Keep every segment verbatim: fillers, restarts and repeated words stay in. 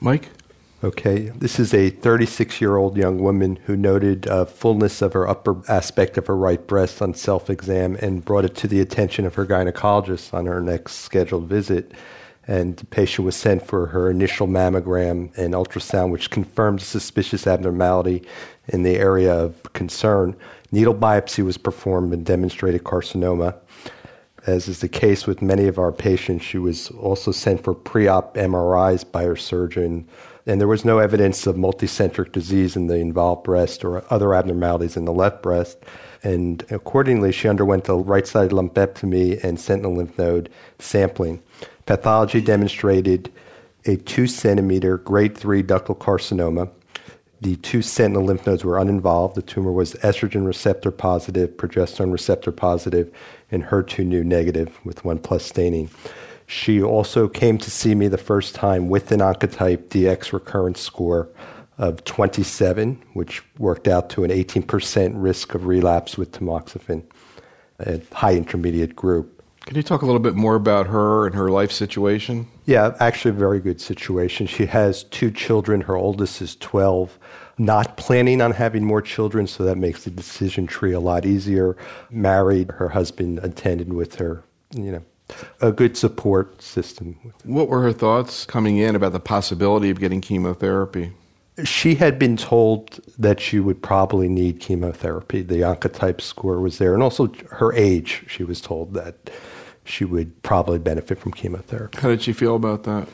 Mike? Okay, this is a thirty-six-year-old young woman who noted uh, fullness of her upper aspect of her right breast on self-exam and brought it to the attention of her gynecologist on her next scheduled visit. And the patient was sent for her initial mammogram and ultrasound, which confirmed a suspicious abnormality in the area of concern. Needle biopsy was performed and demonstrated carcinoma. As is the case with many of our patients, she was also sent for pre-op M R Is by her surgeon, and there was no evidence of multicentric disease in the involved breast or other abnormalities in the left breast. And accordingly, she underwent the right-sided lumpectomy and sentinel lymph node sampling. Pathology demonstrated a two-centimeter grade three ductal carcinoma. The two sentinel lymph nodes were uninvolved. The tumor was estrogen receptor positive, progesterone receptor positive, and H E R two neu negative with one plus staining. She also came to see me the first time with an Oncotype D X recurrence score of twenty-seven, which worked out to an eighteen percent risk of relapse with tamoxifen, a high intermediate group. Can you talk a little bit more about her and her life situation? Yeah, actually a very good situation. She has two children. Her oldest is twelve, not planning on having more children, so that makes the decision tree a lot easier. Married, her husband attended with her, you know, a good support system. What were her thoughts coming in about the possibility of getting chemotherapy? She had been told that she would probably need chemotherapy. The Oncotype score was there, and also her age, she was told that she would probably benefit from chemotherapy. How did she feel about that?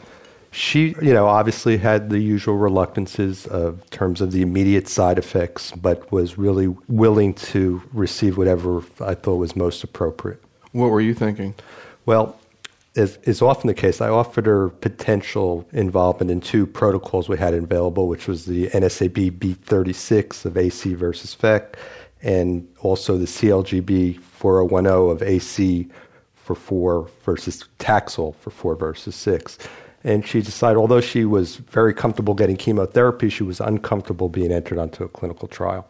She, you know, obviously had the usual reluctances of in terms of the immediate side effects, but was really willing to receive whatever I thought was most appropriate. What were you thinking? Well, as is often the case, I offered her potential involvement in two protocols we had available, which was the N S A B B thirty-six of A C versus F E C, and also the C L G B four oh one oh of A C for four versus Taxol for four versus six. And she decided, although she was very comfortable getting chemotherapy, she was uncomfortable being entered onto a clinical trial.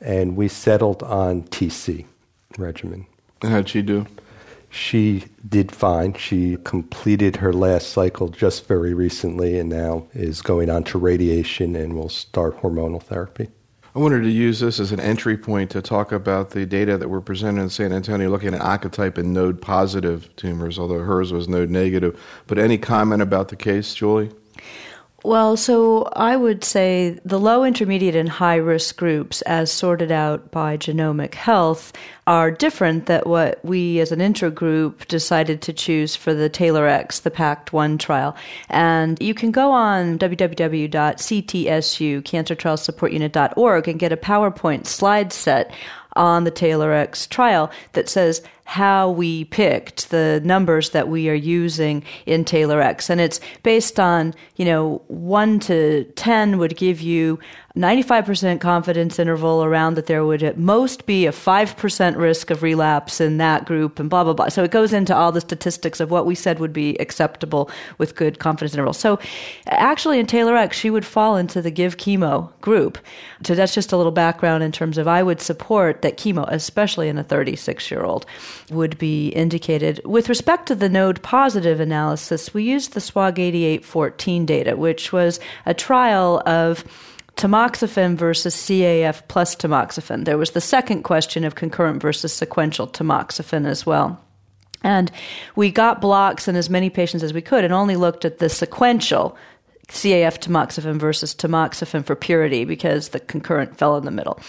And we settled on T C regimen. And how'd she do? She did fine. She completed her last cycle just very recently and now is going on to radiation and will start hormonal therapy. I wanted to use this as an entry point to talk about the data that were presented in San Antonio looking at Oncotype and node-positive tumors, although hers was node-negative. But any comment about the case, Julie? Well, so I would say the low, intermediate, and high-risk groups, as sorted out by Genomic Health, are different than what we as an intergroup decided to choose for the TAILORx, the PACT one trial. And you can go on w w w dot c t s u cancer trial support unit dot org and get a PowerPoint slide set on the TAILORx trial that says how we picked the numbers that we are using in TAILORx. And it's based on, you know, one to ten would give you ninety-five percent confidence interval around that there would at most be a five percent risk of relapse in that group and blah, blah, blah. So it goes into all the statistics of what we said would be acceptable with good confidence interval. So actually in TAILORx, she would fall into the give chemo group. So that's just a little background in terms of I would support that chemo, especially in a thirty-six-year-old, would be indicated. With respect to the node positive analysis, we used the SWOG eighty-eight fourteen data, which was a trial of tamoxifen versus C A F plus tamoxifen. There was the second question of concurrent versus sequential tamoxifen as well. And we got blocks in as many patients as we could and only looked at the sequential C A F tamoxifen versus tamoxifen for purity because the concurrent fell in the middle.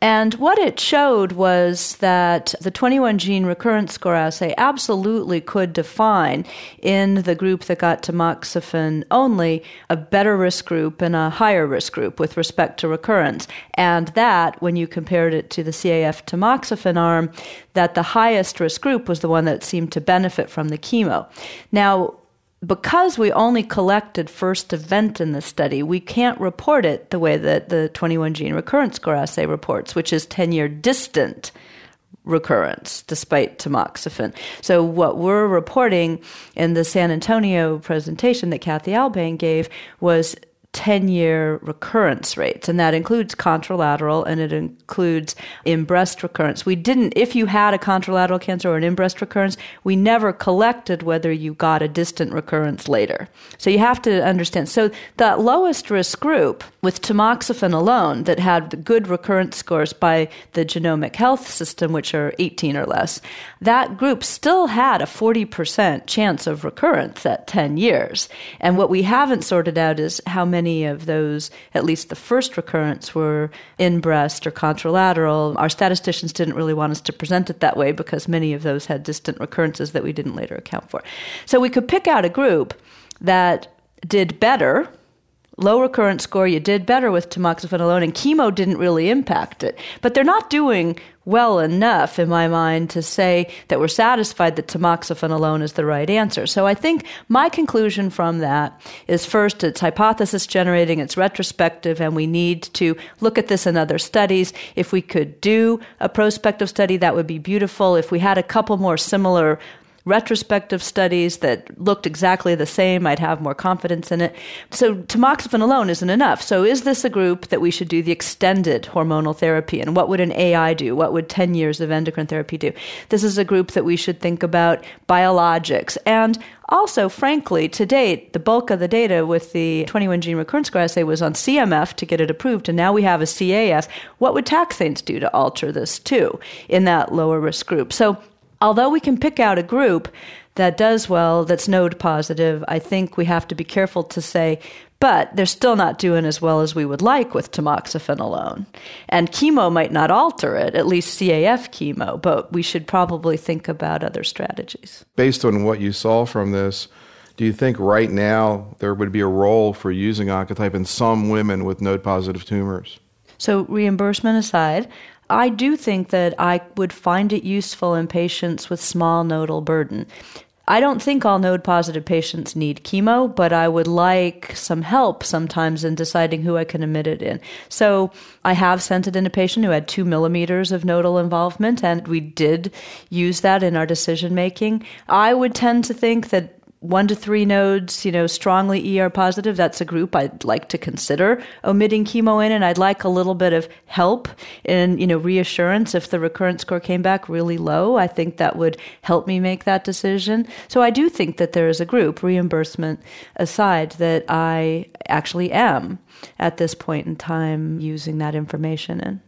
And what it showed was that the twenty-one gene recurrence score assay absolutely could define in the group that got tamoxifen only a better risk group and a higher risk group with respect to recurrence. And that, when you compared it to the C A F tamoxifen arm, that the highest risk group was the one that seemed to benefit from the chemo. Now, because we only collected first event in the study, we can't report it the way that the twenty-one gene recurrence score assay reports, which is ten-year distant recurrence despite tamoxifen. So what we're reporting in the San Antonio presentation that Kathy Albain gave was ten-year recurrence rates, and that includes contralateral, and it includes in-breast recurrence. We didn't, if you had a contralateral cancer or an in-breast recurrence, we never collected whether you got a distant recurrence later. So you have to understand. So that lowest risk group with tamoxifen alone that had the good recurrence scores by the Genomic Health System, which are eighteen or less, that group still had a forty percent chance of recurrence at ten years. And what we haven't sorted out is how many of those, at least the first recurrence, were in breast or contralateral. Our statisticians didn't really want us to present it that way because many of those had distant recurrences that we didn't later account for. So we could pick out a group that did better. Low recurrence score, you did better with tamoxifen alone, and chemo didn't really impact it. But they're not doing well enough, in my mind, to say that we're satisfied that tamoxifen alone is the right answer. So I think my conclusion from that is, first, it's hypothesis generating, it's retrospective, and we need to look at this in other studies. If we could do a prospective study, that would be beautiful. If we had a couple more similar retrospective studies that looked exactly the same, I'd have more confidence in it. So tamoxifen alone isn't enough. So is this a group that we should do the extended hormonal therapy? And what would an A I do? What would ten years of endocrine therapy do? This is a group that we should think about biologics. And also, frankly, to date, the bulk of the data with the twenty-one gene recurrence score assay was on C M F to get it approved, and now we have a C A S. What would taxanes do to alter this too in that lower risk group? So although we can pick out a group that does well, that's node positive, I think we have to be careful to say, but they're still not doing as well as we would like with tamoxifen alone. And chemo might not alter it, at least C A F chemo, but we should probably think about other strategies. Based on what you saw from this, do you think right now there would be a role for using Oncotype in some women with node positive tumors? So reimbursement aside, I do think that I would find it useful in patients with small nodal burden. I don't think all node-positive patients need chemo, but I would like some help sometimes in deciding who I can admit it in. So I have sent it in a patient who had two millimeters of nodal involvement, and we did use that in our decision-making. I would tend to think that one to three nodes, you know, strongly E R positive, that's a group I'd like to consider omitting chemo in, and I'd like a little bit of help and, you know, reassurance if the recurrence score came back really low. I think that would help me make that decision. So I do think that there is a group, reimbursement aside, that I actually am at this point in time using that information in.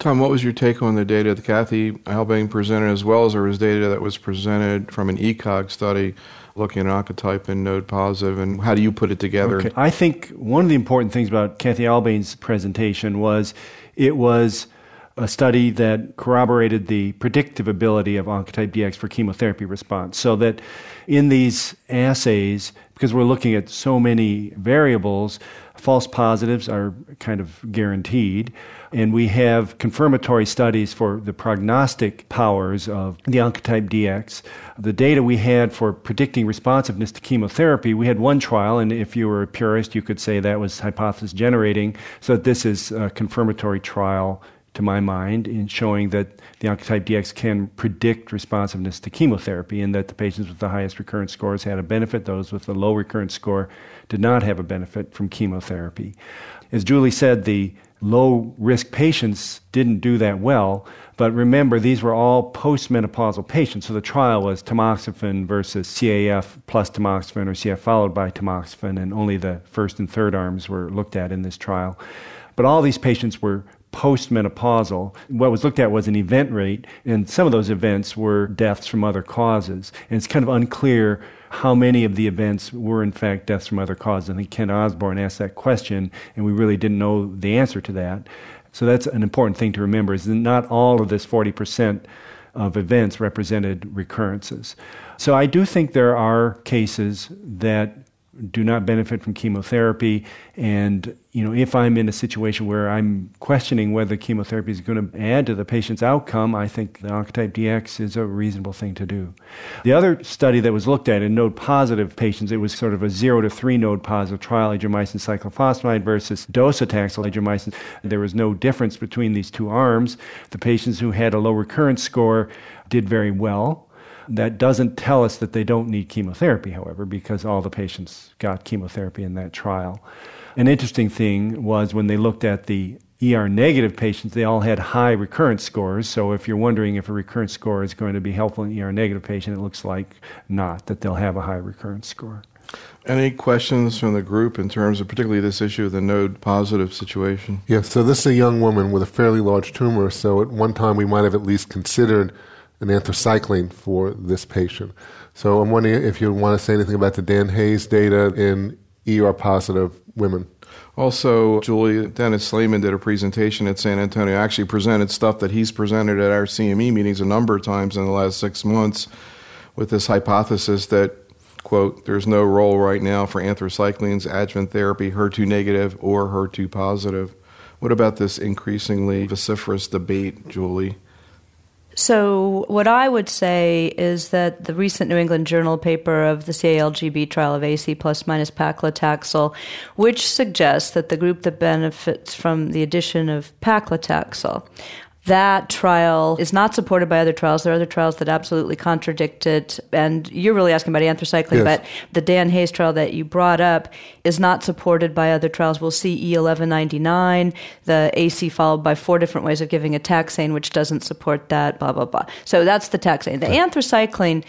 Tom, what was your take on the data that Kathy Albain presented, as well as there was data that was presented from an ECOG study looking at Oncotype and node positive, and how do you put it together? Okay. I think one of the important things about Kathy Albain's presentation was it was a study that corroborated the predictive ability of Oncotype D X for chemotherapy response. So that in these assays, because we're looking at so many variables, false positives are kind of guaranteed, and we have confirmatory studies for the prognostic powers of the Oncotype D X. The data we had for predicting responsiveness to chemotherapy, we had one trial, and if you were a purist, you could say that was hypothesis generating, so that this is a confirmatory trial, to my mind, in showing that the Oncotype D X can predict responsiveness to chemotherapy, and that the patients with the highest recurrence scores had a benefit, those with the low recurrence score did not have a benefit from chemotherapy. As Julie said, the low-risk patients didn't do that well, but remember, these were all postmenopausal patients, so the trial was tamoxifen versus C A F plus tamoxifen, or C F followed by tamoxifen, and only the first and third arms were looked at in this trial. But all these patients were postmenopausal. What was looked at was an event rate, and some of those events were deaths from other causes. And it's kind of unclear how many of the events were, in fact, deaths from other causes. I think Ken Osborne asked that question, and we really didn't know the answer to that. So that's an important thing to remember, is that not all of this forty percent of events represented recurrences. So I do think there are cases that do not benefit from chemotherapy, and you know, if I'm in a situation where I'm questioning whether chemotherapy is going to add to the patient's outcome, I think the Oncotype D X is a reasonable thing to do. The other study that was looked at in node-positive patients, it was sort of a zero to three node-positive trial, adriamycin cyclophosphamide versus docetaxel adriamycin. There was no difference between these two arms. The patients who had a low recurrence score did very well. That doesn't tell us that they don't need chemotherapy, however, because all the patients got chemotherapy in that trial. An interesting thing was when they looked at the E R negative patients, they all had high recurrence scores. So if you're wondering if a recurrence score is going to be helpful in an E R negative patient, it looks like not, that they'll have a high recurrence score. Any questions from the group in terms of particularly this issue of the node-positive situation? Yes, so this is a young woman with a fairly large tumor, so at one time we might have at least considered an anthracycline for this patient. So I'm wondering if you want to say anything about the Dan Hayes data in E R positive women. Also, Julie, Dennis Slamon did a presentation at San Antonio, actually presented stuff that he's presented at our C M E meetings a number of times in the last six months with this hypothesis that, quote, there's no role right now for anthracyclines, adjuvant therapy, H E R two negative or H E R two positive. What about this increasingly vociferous debate, Julie? So what I would say is that the recent New England Journal paper of the C A L G B trial of A C plus minus paclitaxel, which suggests that the group that benefits from the addition of paclitaxel, that trial is not supported by other trials. There are other trials that absolutely contradict it. And you're really asking about anthracycline, yes. But the Dan Hayes trial that you brought up is not supported by other trials. We'll see E eleven ninety-nine, the A C followed by four different ways of giving a taxane, which doesn't support that, blah, blah, blah. So that's the taxane. The anthracycline,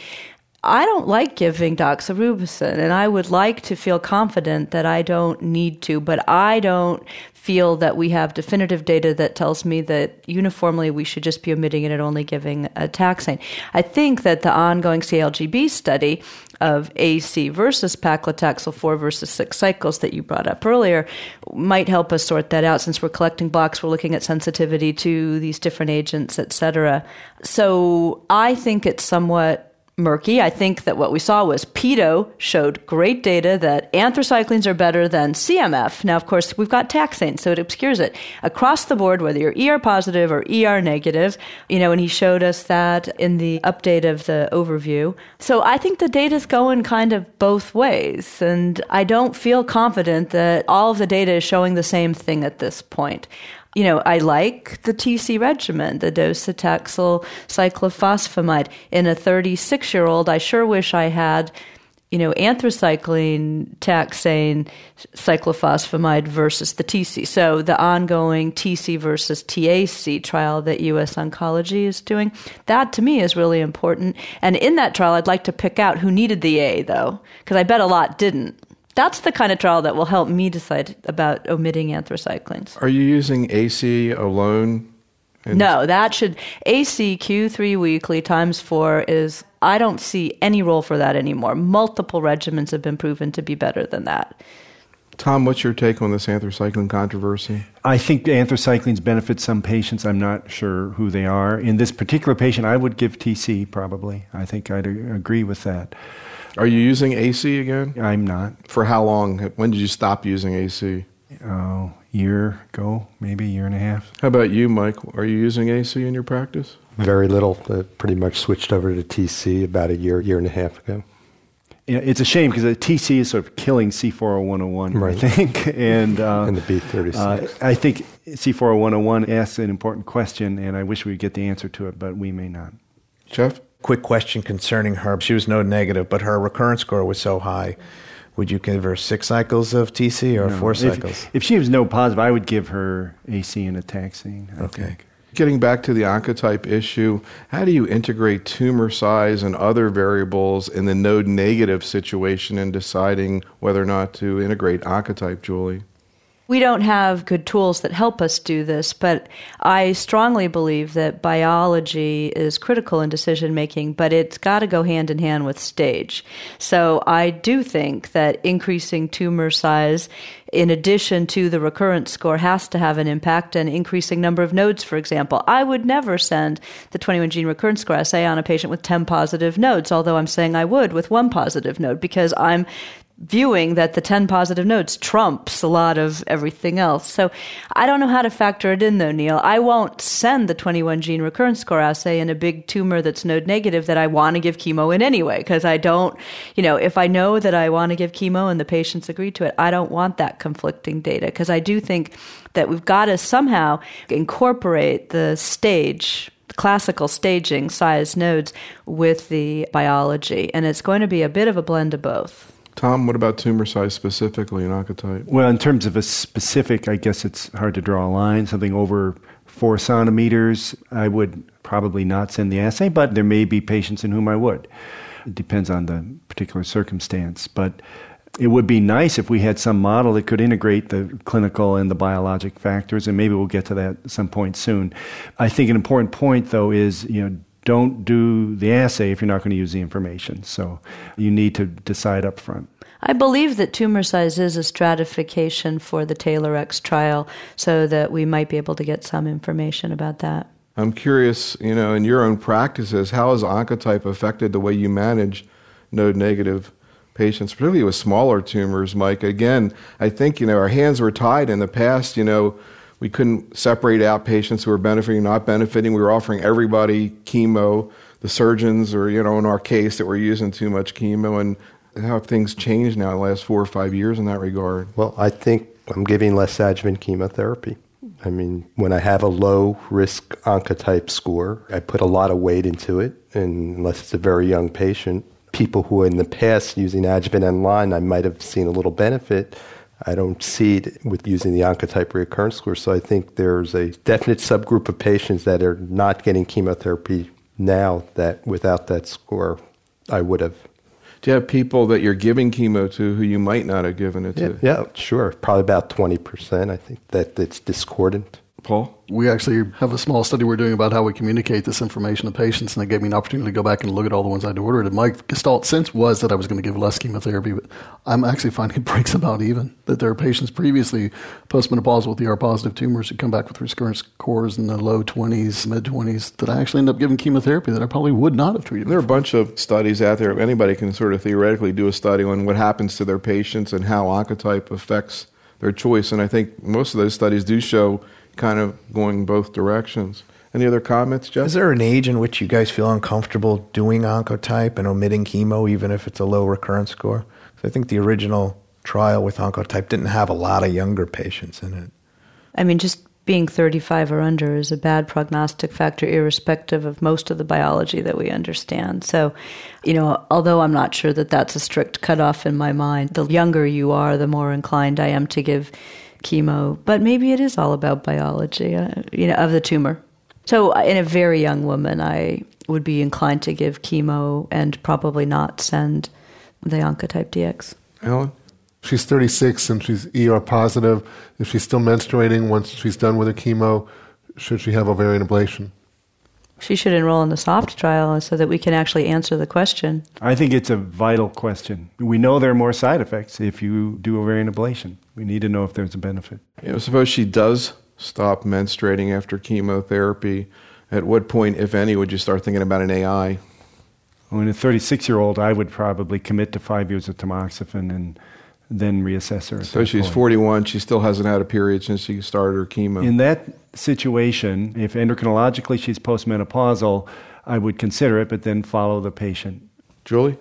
I don't like giving doxorubicin, and I would like to feel confident that I don't need to, but I don't feel that we have definitive data that tells me that uniformly we should just be omitting it and only giving a taxane. I think that the ongoing C L G B study of A C versus paclitaxel four versus six cycles that you brought up earlier might help us sort that out. Since we're collecting blocks, we're looking at sensitivity to these different agents, et cetera. So I think it's somewhat murky. I think that what we saw was PETO showed great data that anthracyclines are better than C M F. Now, of course, we've got taxane, so it obscures it. Across the board, whether you're E R positive or E R negative, you know, and he showed us that in the update of the overview. So I think the data's going kind of both ways, and I don't feel confident that all of the data is showing the same thing at this point. You know, I like the T C regimen, the docetaxel cyclophosphamide. In a thirty-six-year-old, I sure wish I had, you know, anthracycline, taxane, cyclophosphamide versus the T C. So the ongoing T C versus T A C trial that U S Oncology is doing, that to me is really important. And in that trial, I'd like to pick out who needed the A, though, because I bet a lot didn't. That's the kind of trial that will help me decide about omitting anthracyclines. Are you using A C alone? In- no, that should... A C Q three weekly times four is... I don't see any role for that anymore. Multiple regimens have been proven to be better than that. Tom, what's your take on this anthracycline controversy? I think anthracyclines benefit some patients. I'm not sure who they are. In this particular patient, I would give T C probably. I think I'd agree with that. Are you using A C again? I'm not. For how long? When did you stop using A C? Oh, year ago, maybe a year and a half. How about you, Mike? Are you using A C in your practice? Very little. I pretty much switched over to T C about a year, year and a half ago. It's a shame because the T C is sort of killing C four oh one oh one, right. I think. And, uh, and the B thirty-six. Uh, I think C four oh one oh one asks an important question, and I wish we would get the answer to it, but we may not. Jeff? Quick question concerning her. She was node negative, but her recurrence score was so high. Would you give her six cycles of T C or no, four if, cycles? If she was node positive, I would give her A C and a taxane. I okay. Think. Getting back to the oncotype issue, how do you integrate tumor size and other variables in the node negative situation in deciding whether or not to integrate oncotype, Julie? We don't have good tools that help us do this, but I strongly believe that biology is critical in decision-making, but it's got to go hand-in-hand with stage. So I do think that increasing tumor size in addition to the recurrence score has to have an impact, and increasing number of nodes, for example. I would never send the twenty-one gene recurrence score assay on a patient with ten positive nodes, although I'm saying I would with one positive node because I'm viewing that the ten positive nodes trumps a lot of everything else. So I don't know how to factor it in, though, Neil. I won't send the twenty-one gene recurrence score assay in a big tumor that's node negative that I want to give chemo in anyway, because I don't, you know, if I know that I want to give chemo and the patients agree to it, I don't want that conflicting data, because I do think that we've got to somehow incorporate the stage, classical staging size nodes with the biology, and it's going to be a bit of a blend of both. Tom, what about tumor size specifically in oncotype? Well, in terms of a specific, I guess it's hard to draw a line. Something over four centimeters, I would probably not send the assay, but there may be patients in whom I would. It depends on the particular circumstance. But it would be nice if we had some model that could integrate the clinical and the biologic factors, and maybe we'll get to that at some point soon. I think an important point, though, is, you know, don't do the assay if you're not going to use the information. So you need to decide up front. I believe that tumor size is a stratification for the TAILORx trial, so that we might be able to get some information about that. I'm curious, you know, in your own practices, how has oncotype affected the way you manage node-negative patients, particularly with smaller tumors, Mike? Again, I think, you know, our hands were tied in the past. You know, we couldn't separate out patients who were benefiting, not benefiting. We were offering everybody chemo. The surgeons, or, you know, in our case, that were using too much chemo. And how have things changed now in the last four or five years in that regard? Well, I think I'm giving less adjuvant chemotherapy. I mean, when I have a low-risk oncotype score, I put a lot of weight into it, and unless it's a very young patient. People who in the past using adjuvant and line, I might have seen a little benefit. I don't see it with using the oncotype recurrence score. So I think there's a definite subgroup of patients that are not getting chemotherapy now that without that score, I would have. Do you have people that you're giving chemo to who you might not have given it yeah, to? Yeah, sure. Probably about twenty percent, I think, that it's discordant. Paul? We actually have a small study we're doing about how we communicate this information to patients, and it gave me an opportunity to go back and look at all the ones I'd ordered. And my gestalt sense was that I was going to give less chemotherapy, but I'm actually finding it breaks about even, that there are patients previously postmenopausal with E R-positive tumors who come back with recurrence scores in the low twenties, mid-twenties, that I actually end up giving chemotherapy that I probably would not have treated. There are a bunch of studies out there. Anybody can sort of theoretically do a study on what happens to their patients and how oncotype affects their choice, and I think most of those studies do show kind of going both directions. Any other comments, Jeff? Is there an age in which you guys feel uncomfortable doing oncotype and omitting chemo, even if it's a low recurrence score? Because I think the original trial with oncotype didn't have a lot of younger patients in it. I mean, just being thirty-five or under is a bad prognostic factor, irrespective of most of the biology that we understand. So, you know, although I'm not sure that that's a strict cutoff in my mind, the younger you are, the more inclined I am to give chemo, but maybe it is all about biology, uh, you know, of the tumor. So in a very young woman, I would be inclined to give chemo and probably not send the Oncotype D X. Ellen? She's thirty-six and she's E R positive. If she's still menstruating once she's done with her chemo, should she have ovarian ablation? She should enroll in the SOFT trial so that we can actually answer the question. I think it's a vital question. We know there are more side effects if you do ovarian ablation. We need to know if there's a benefit. You know, suppose she does stop menstruating after chemotherapy. At what point, if any, would you start thinking about an A I? Well, in a thirty-six-year-old, I would probably commit to five years of tamoxifen and then reassess her. So she's point. forty-one. She still hasn't had a period since she started her chemo. In that situation, if endocrinologically she's postmenopausal, I would consider it, but then follow the patient. Julie?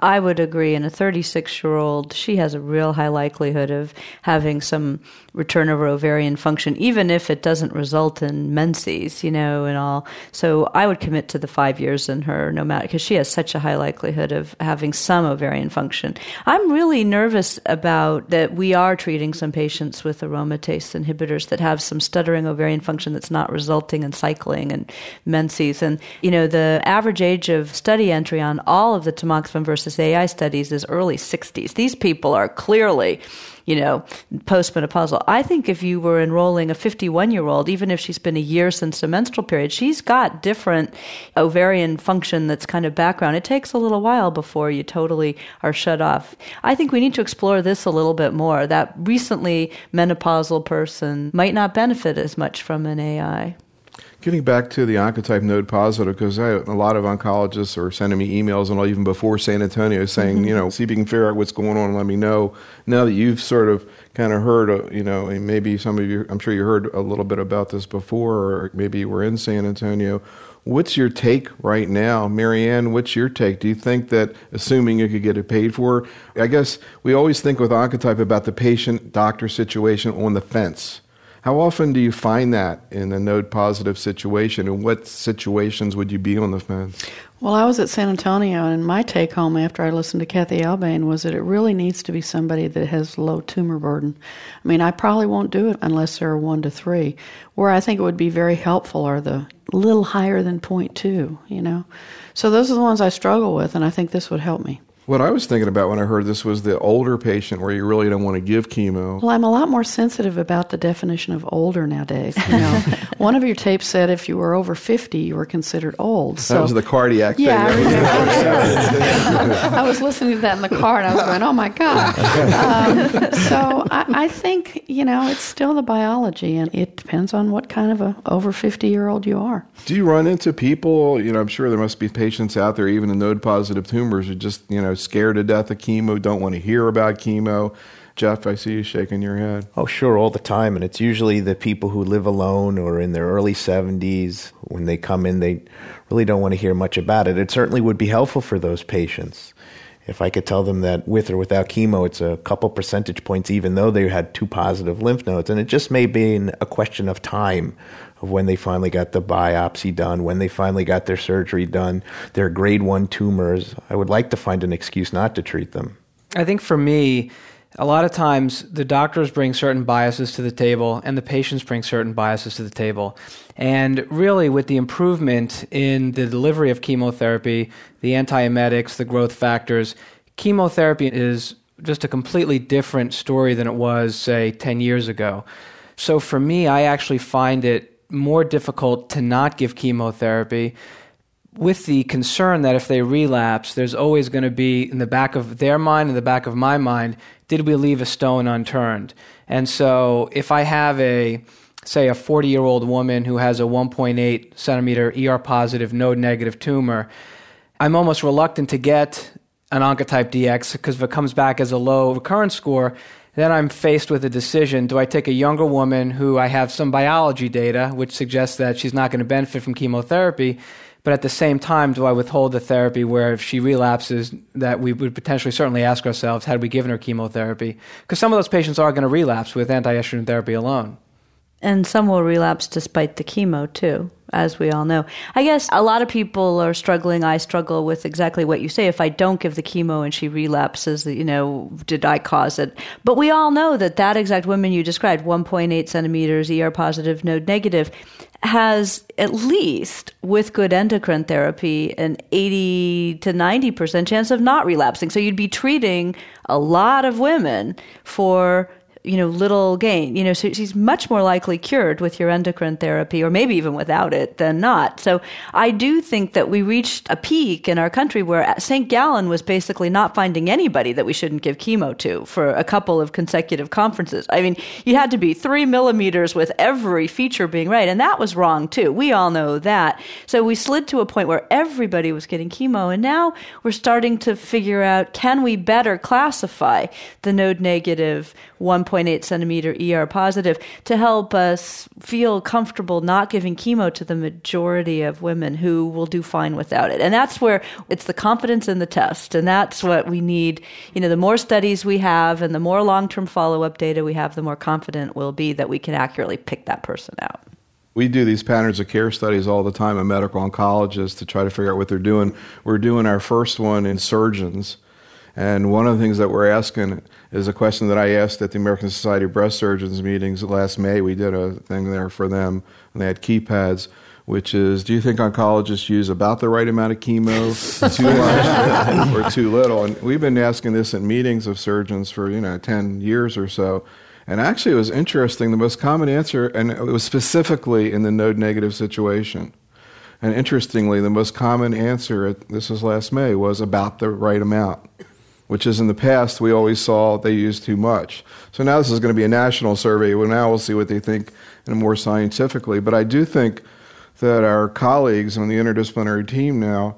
I would agree. In a thirty-six-year-old, she has a real high likelihood of having some return of ovarian function, even if it doesn't result in menses, you know, and all. So I would commit to the five years in her, no matter, because she has such a high likelihood of having some ovarian function. I'm really nervous about that. We are treating some patients with aromatase inhibitors that have some stuttering ovarian function that's not resulting in cycling and menses. And, you know, the average age of study entry on all of the tamoxifen versus A I studies is early sixties. These people are clearly, you know, postmenopausal. I think if you were enrolling a fifty-one-year-old, even if she's been a year since the menstrual period, she's got different ovarian function that's kind of background. It takes a little while before you totally are shut off. I think we need to explore this a little bit more. That recently menopausal person might not benefit as much from an A I. Getting back to the oncotype node positive, because a lot of oncologists are sending me emails, and all even before San Antonio, saying, mm-hmm. you know, see if you can figure out what's going on and let me know. Now that you've sort of kind of heard, uh, you know, and maybe some of you, I'm sure you heard a little bit about this before, or maybe you were in San Antonio. What's your take right now? Marianne, what's your take? Do you think that, assuming you could get it paid for, I guess we always think with oncotype about the patient-doctor situation on the fence. How often do you find that in a node-positive situation, and what situations would you be on the fence? Well, I was at San Antonio, and my take-home after I listened to Kathy Albain was that it really needs to be somebody that has low tumor burden. I mean, I probably won't do it unless there are one to three. Where I think it would be very helpful are the little higher than point two, you know. So those are the ones I struggle with, and I think this would help me. What I was thinking about when I heard this was the older patient where you really don't want to give chemo. Well, I'm a lot more sensitive about the definition of older nowadays. You know, one of your tapes said if you were over fifty, you were considered old. So, that was the cardiac yeah, thing. Yeah, I, I was listening to that in the car, and I was going, oh, my God. Um, so I, I think, you know, it's still the biology, and it depends on what kind of a over fifty-year-old you are. Do you run into people, you know, I'm sure there must be patients out there, even in node-positive tumors, who just, you know, scared to death of chemo, don't want to hear about chemo. Jeff, I see you shaking your head. Oh, sure, all the time. And it's usually the people who live alone or in their early seventies, when they come in, they really don't want to hear much about it. It certainly would be helpful for those patients if I could tell them that with or without chemo, it's a couple percentage points, even though they had two positive lymph nodes. And it just may be a question of time of when they finally got the biopsy done, when they finally got their surgery done, their grade one tumors. I would like to find an excuse not to treat them. I think for me, a lot of times the doctors bring certain biases to the table and the patients bring certain biases to the table. And really with the improvement in the delivery of chemotherapy, the antiemetics, the growth factors, chemotherapy is just a completely different story than it was, say, ten years ago. So for me, I actually find it more difficult to not give chemotherapy, with the concern that if they relapse, there's always going to be in the back of their mind, in the back of my mind, did we leave a stone unturned? And so if I have a, say, a forty-year-old woman who has a one point eight centimeter E R-positive, node-negative tumor, I'm almost reluctant to get an Oncotype D X because if it comes back as a low recurrence score, then I'm faced with a decision. Do I take a younger woman who I have some biology data, which suggests that she's not going to benefit from chemotherapy, but at the same time, do I withhold the therapy where if she relapses, that we would potentially certainly ask ourselves, had we given her chemotherapy? Because some of those patients are going to relapse with anti-estrogen therapy alone. And some will relapse despite the chemo, too, as we all know. I guess a lot of people are struggling. I struggle with exactly what you say. If I don't give the chemo and she relapses, you know, did I cause it? But we all know that that exact woman you described, one point eight centimeters, E R-positive, node-negative, has at least, with good endocrine therapy, an eighty to ninety percent chance of not relapsing. So you'd be treating a lot of women for, you know, little gain, you know, so she's much more likely cured with your endocrine therapy or maybe even without it than not. So I do think that we reached a peak in our country where Saint Gallen was basically not finding anybody that we shouldn't give chemo to for a couple of consecutive conferences. I mean, you had to be three millimeters with every feature being right. And that was wrong too. We all know that. So we slid to a point where everybody was getting chemo. And now we're starting to figure out, can we better classify the node negative one one point eight centimeter E R-positive to help us feel comfortable not giving chemo to the majority of women who will do fine without it. And that's where it's the confidence in the test. And that's what we need. You know, the more studies we have and the more long-term follow-up data we have, the more confident we'll be that we can accurately pick that person out. We do these patterns of care studies all the time in medical oncologists to try to figure out what they're doing. We're doing our first one in surgeons. And one of the things that we're asking is a question that I asked at the American Society of Breast Surgeons meetings last May. We did a thing there for them, and they had keypads, which is, do you think oncologists use about the right amount of chemo, too much, or too little? And we've been asking this in meetings of surgeons for, you know, ten years or so. And actually, it was interesting. The most common answer, and it was specifically in the node-negative situation. And interestingly, the most common answer, at, this was last May, was about the right amount, which is in the past we always saw they used too much. So now this is going to be a national survey. Well, now we'll see what they think and more scientifically. But I do think that our colleagues on the interdisciplinary team now,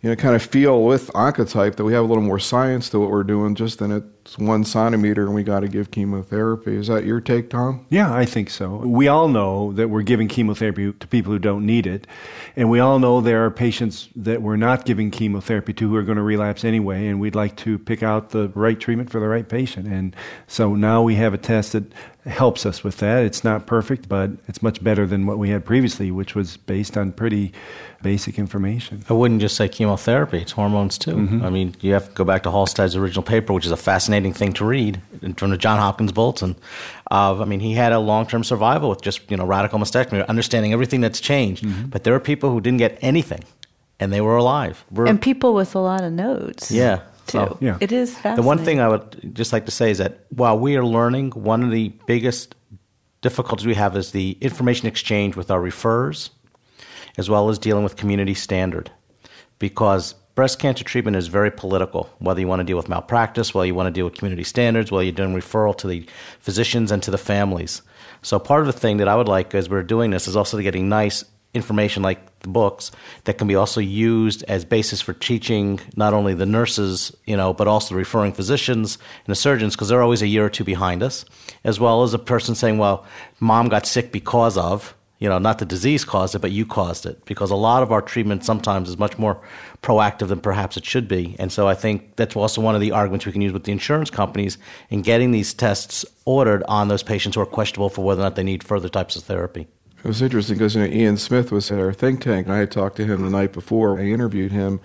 you know, kind of feel with Oncotype that we have a little more science to what we're doing just than it it's one centimeter and we got to give chemotherapy. Is that your take, Tom? Yeah, I think so. We all know that we're giving chemotherapy to people who don't need it. And we all know there are patients that we're not giving chemotherapy to who are going to relapse anyway. And we'd like to pick out the right treatment for the right patient. And so now we have a test that helps us with that. It's not perfect, but it's much better than what we had previously, which was based on pretty basic information. I wouldn't just say chemotherapy. It's hormones, too. Mm-hmm. I mean, you have to go back to Halstead's original paper, which is a fascinating thing to read from the John Hopkins Bolton. Uh, I mean, he had a long-term survival with just, you know, radical mastectomy, understanding everything that's changed. Mm-hmm. But there are people who didn't get anything, and they were alive. We're, and people with a lot of nodes. Yeah. Too. Oh, yeah. It is fascinating. The one thing I would just like to say is that while we are learning, one of the biggest difficulties we have is the information exchange with our referrers, as well as dealing with community standard, because breast cancer treatment is very political, whether you want to deal with malpractice, whether you want to deal with community standards, whether you're doing referral to the physicians and to the families. So part of the thing that I would like as we're doing this is also getting nice information like the books that can be also used as basis for teaching not only the nurses, you know, but also the referring physicians and the surgeons, because they're always a year or two behind us, as well as a person saying, well, mom got sick because of, you know, not the disease caused it, but you caused it, because a lot of our treatment sometimes is much more proactive than perhaps it should be. And so I think that's also one of the arguments we can use with the insurance companies in getting these tests ordered on those patients who are questionable for whether or not they need further types of therapy. It was interesting because, you know, Ian Smith was at our think tank, and I had talked to him the night before. I interviewed him,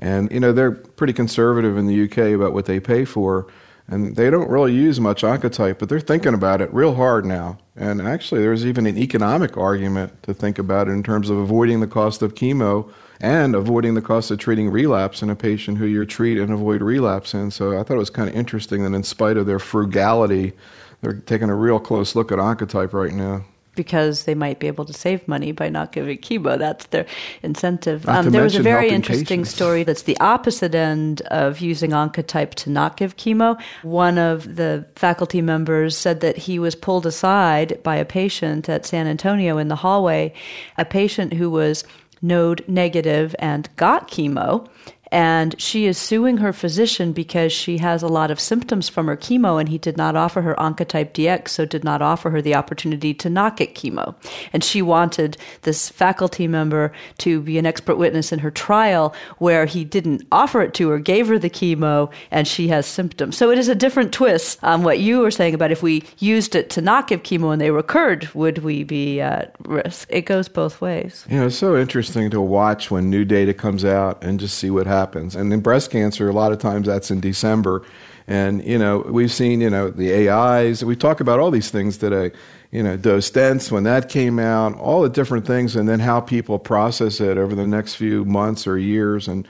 and, you know, they're pretty conservative in the U K about what they pay for, and they don't really use much Oncotype, but they're thinking about it real hard now. And actually, there's even an economic argument to think about it in terms of avoiding the cost of chemo and avoiding the cost of treating relapse in a patient who you treat and avoid relapse in. So I thought it was kind of interesting that in spite of their frugality, they're taking a real close look at Oncotype right now, because they might be able to save money by not giving chemo. That's their incentive. Um, there was a very interesting patients. story that's the opposite end of using Oncotype to not give chemo. One of the faculty members said that he was pulled aside by a patient at San Antonio in the hallway, a patient who was node negative and got chemo. And she is suing her physician because she has a lot of symptoms from her chemo, and he did not offer her Oncotype D X, so did not offer her the opportunity to not get chemo. And she wanted this faculty member to be an expert witness in her trial where he didn't offer it to her, gave her the chemo, and she has symptoms. So it is a different twist on what you were saying about if we used it to not give chemo and they recurred, would we be at risk? It goes both ways. You know, it's so interesting to watch when new data comes out and just see what happens. happens. And in breast cancer, a lot of times that's in December. And, you know, we've seen, you know, the A Is. We talk about all these things today, you know, dose stents, when that came out, all the different things, and then how people process it over the next few months or years. And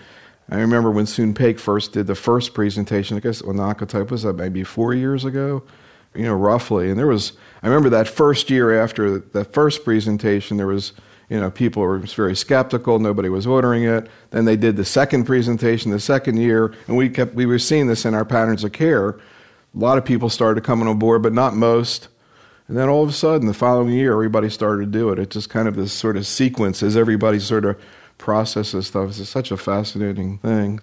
I remember when Soon Paik first did the first presentation, I guess, on Oncotype, was that maybe four years ago? You know, roughly. And there was, I remember that first year after the first presentation, there was, you know, people were very skeptical. Nobody was ordering it. Then they did the second presentation the second year, and we kept we were seeing this in our patterns of care. A lot of people started coming on board, but not most. And then all of a sudden, the following year, everybody started to do it. It's just kind of this sort of sequence as everybody sort of processes stuff. It's such a fascinating thing.